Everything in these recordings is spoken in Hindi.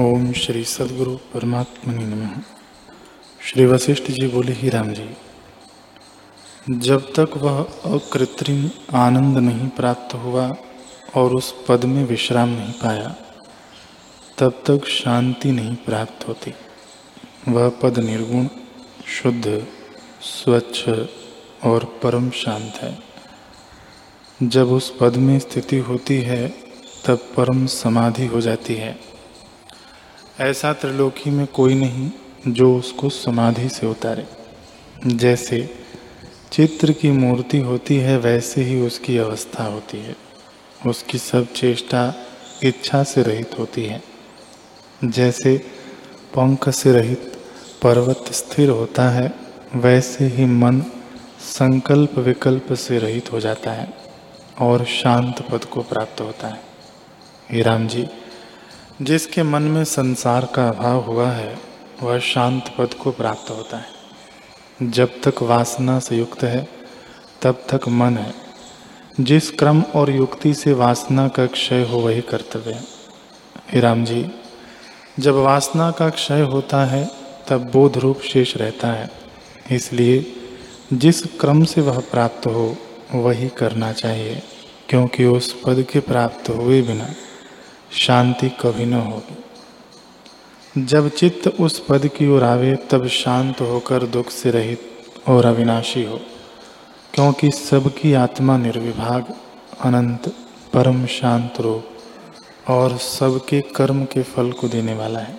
ओम श्री सद्गुरु परमात्मने नमः। श्री वशिष्ठ जी बोले, ही राम जी, जब तक वह अकृत्रिम आनंद नहीं प्राप्त हुआ और उस पद में विश्राम नहीं पाया, तब तक शांति नहीं प्राप्त होती। वह पद निर्गुण, शुद्ध, स्वच्छ और परम शांत है। जब उस पद में स्थिति होती है, तब परम समाधि हो जाती है। ऐसा त्रिलोकी में कोई नहीं जो उसको समाधि से उतारे। जैसे चित्र की मूर्ति होती है, वैसे ही उसकी अवस्था होती है। उसकी सब चेष्टा इच्छा से रहित होती है। जैसे पंख से रहित पर्वत स्थिर होता है, वैसे ही मन संकल्प विकल्प से रहित हो जाता है और शांत पद को प्राप्त होता है। हे राम जी, जिसके मन में संसार का अभाव हुआ है, वह शांत पद को प्राप्त होता है। जब तक वासना से युक्त है, तब तक मन है। जिस क्रम और युक्ति से वासना का क्षय हो, वही कर्तव्य है। हे राम जी, जब वासना का क्षय होता है, तब बोध रूप शेष रहता है। इसलिए जिस क्रम से वह प्राप्त हो, वही करना चाहिए, क्योंकि उस पद के प्राप्त हुए बिना शांति कभी न होगी। जब चित्त उस पद की ओर आवे, तब शांत होकर दुख से रहित और अविनाशी हो, क्योंकि सबकी आत्मा निर्विभाग, अनंत, परम शांत रूप और सबके कर्म के फल को देने वाला है।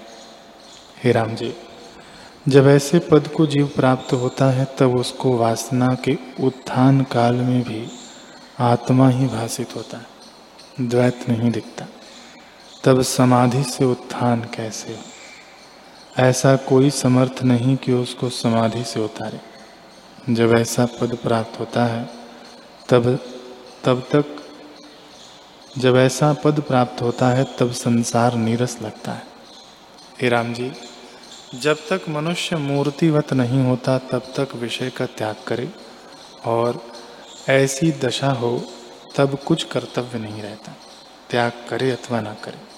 हे राम जी, जब ऐसे पद को जीव प्राप्त होता है, तब उसको वासना के उत्थान काल में भी आत्मा ही भासित होता है, द्वैत नहीं दिखता। तब समाधि से उत्थान कैसे हो? ऐसा कोई समर्थ नहीं कि उसको समाधि से उतारे। जब ऐसा पद प्राप्त होता है, तब संसार नीरस लगता है। हे राम जी, जब तक मनुष्य मूर्तिवत नहीं होता, तब तक विषय का त्याग करे और ऐसी दशा हो, तब कुछ कर्तव्य नहीं रहता। त्याग करे अथवा ना करे।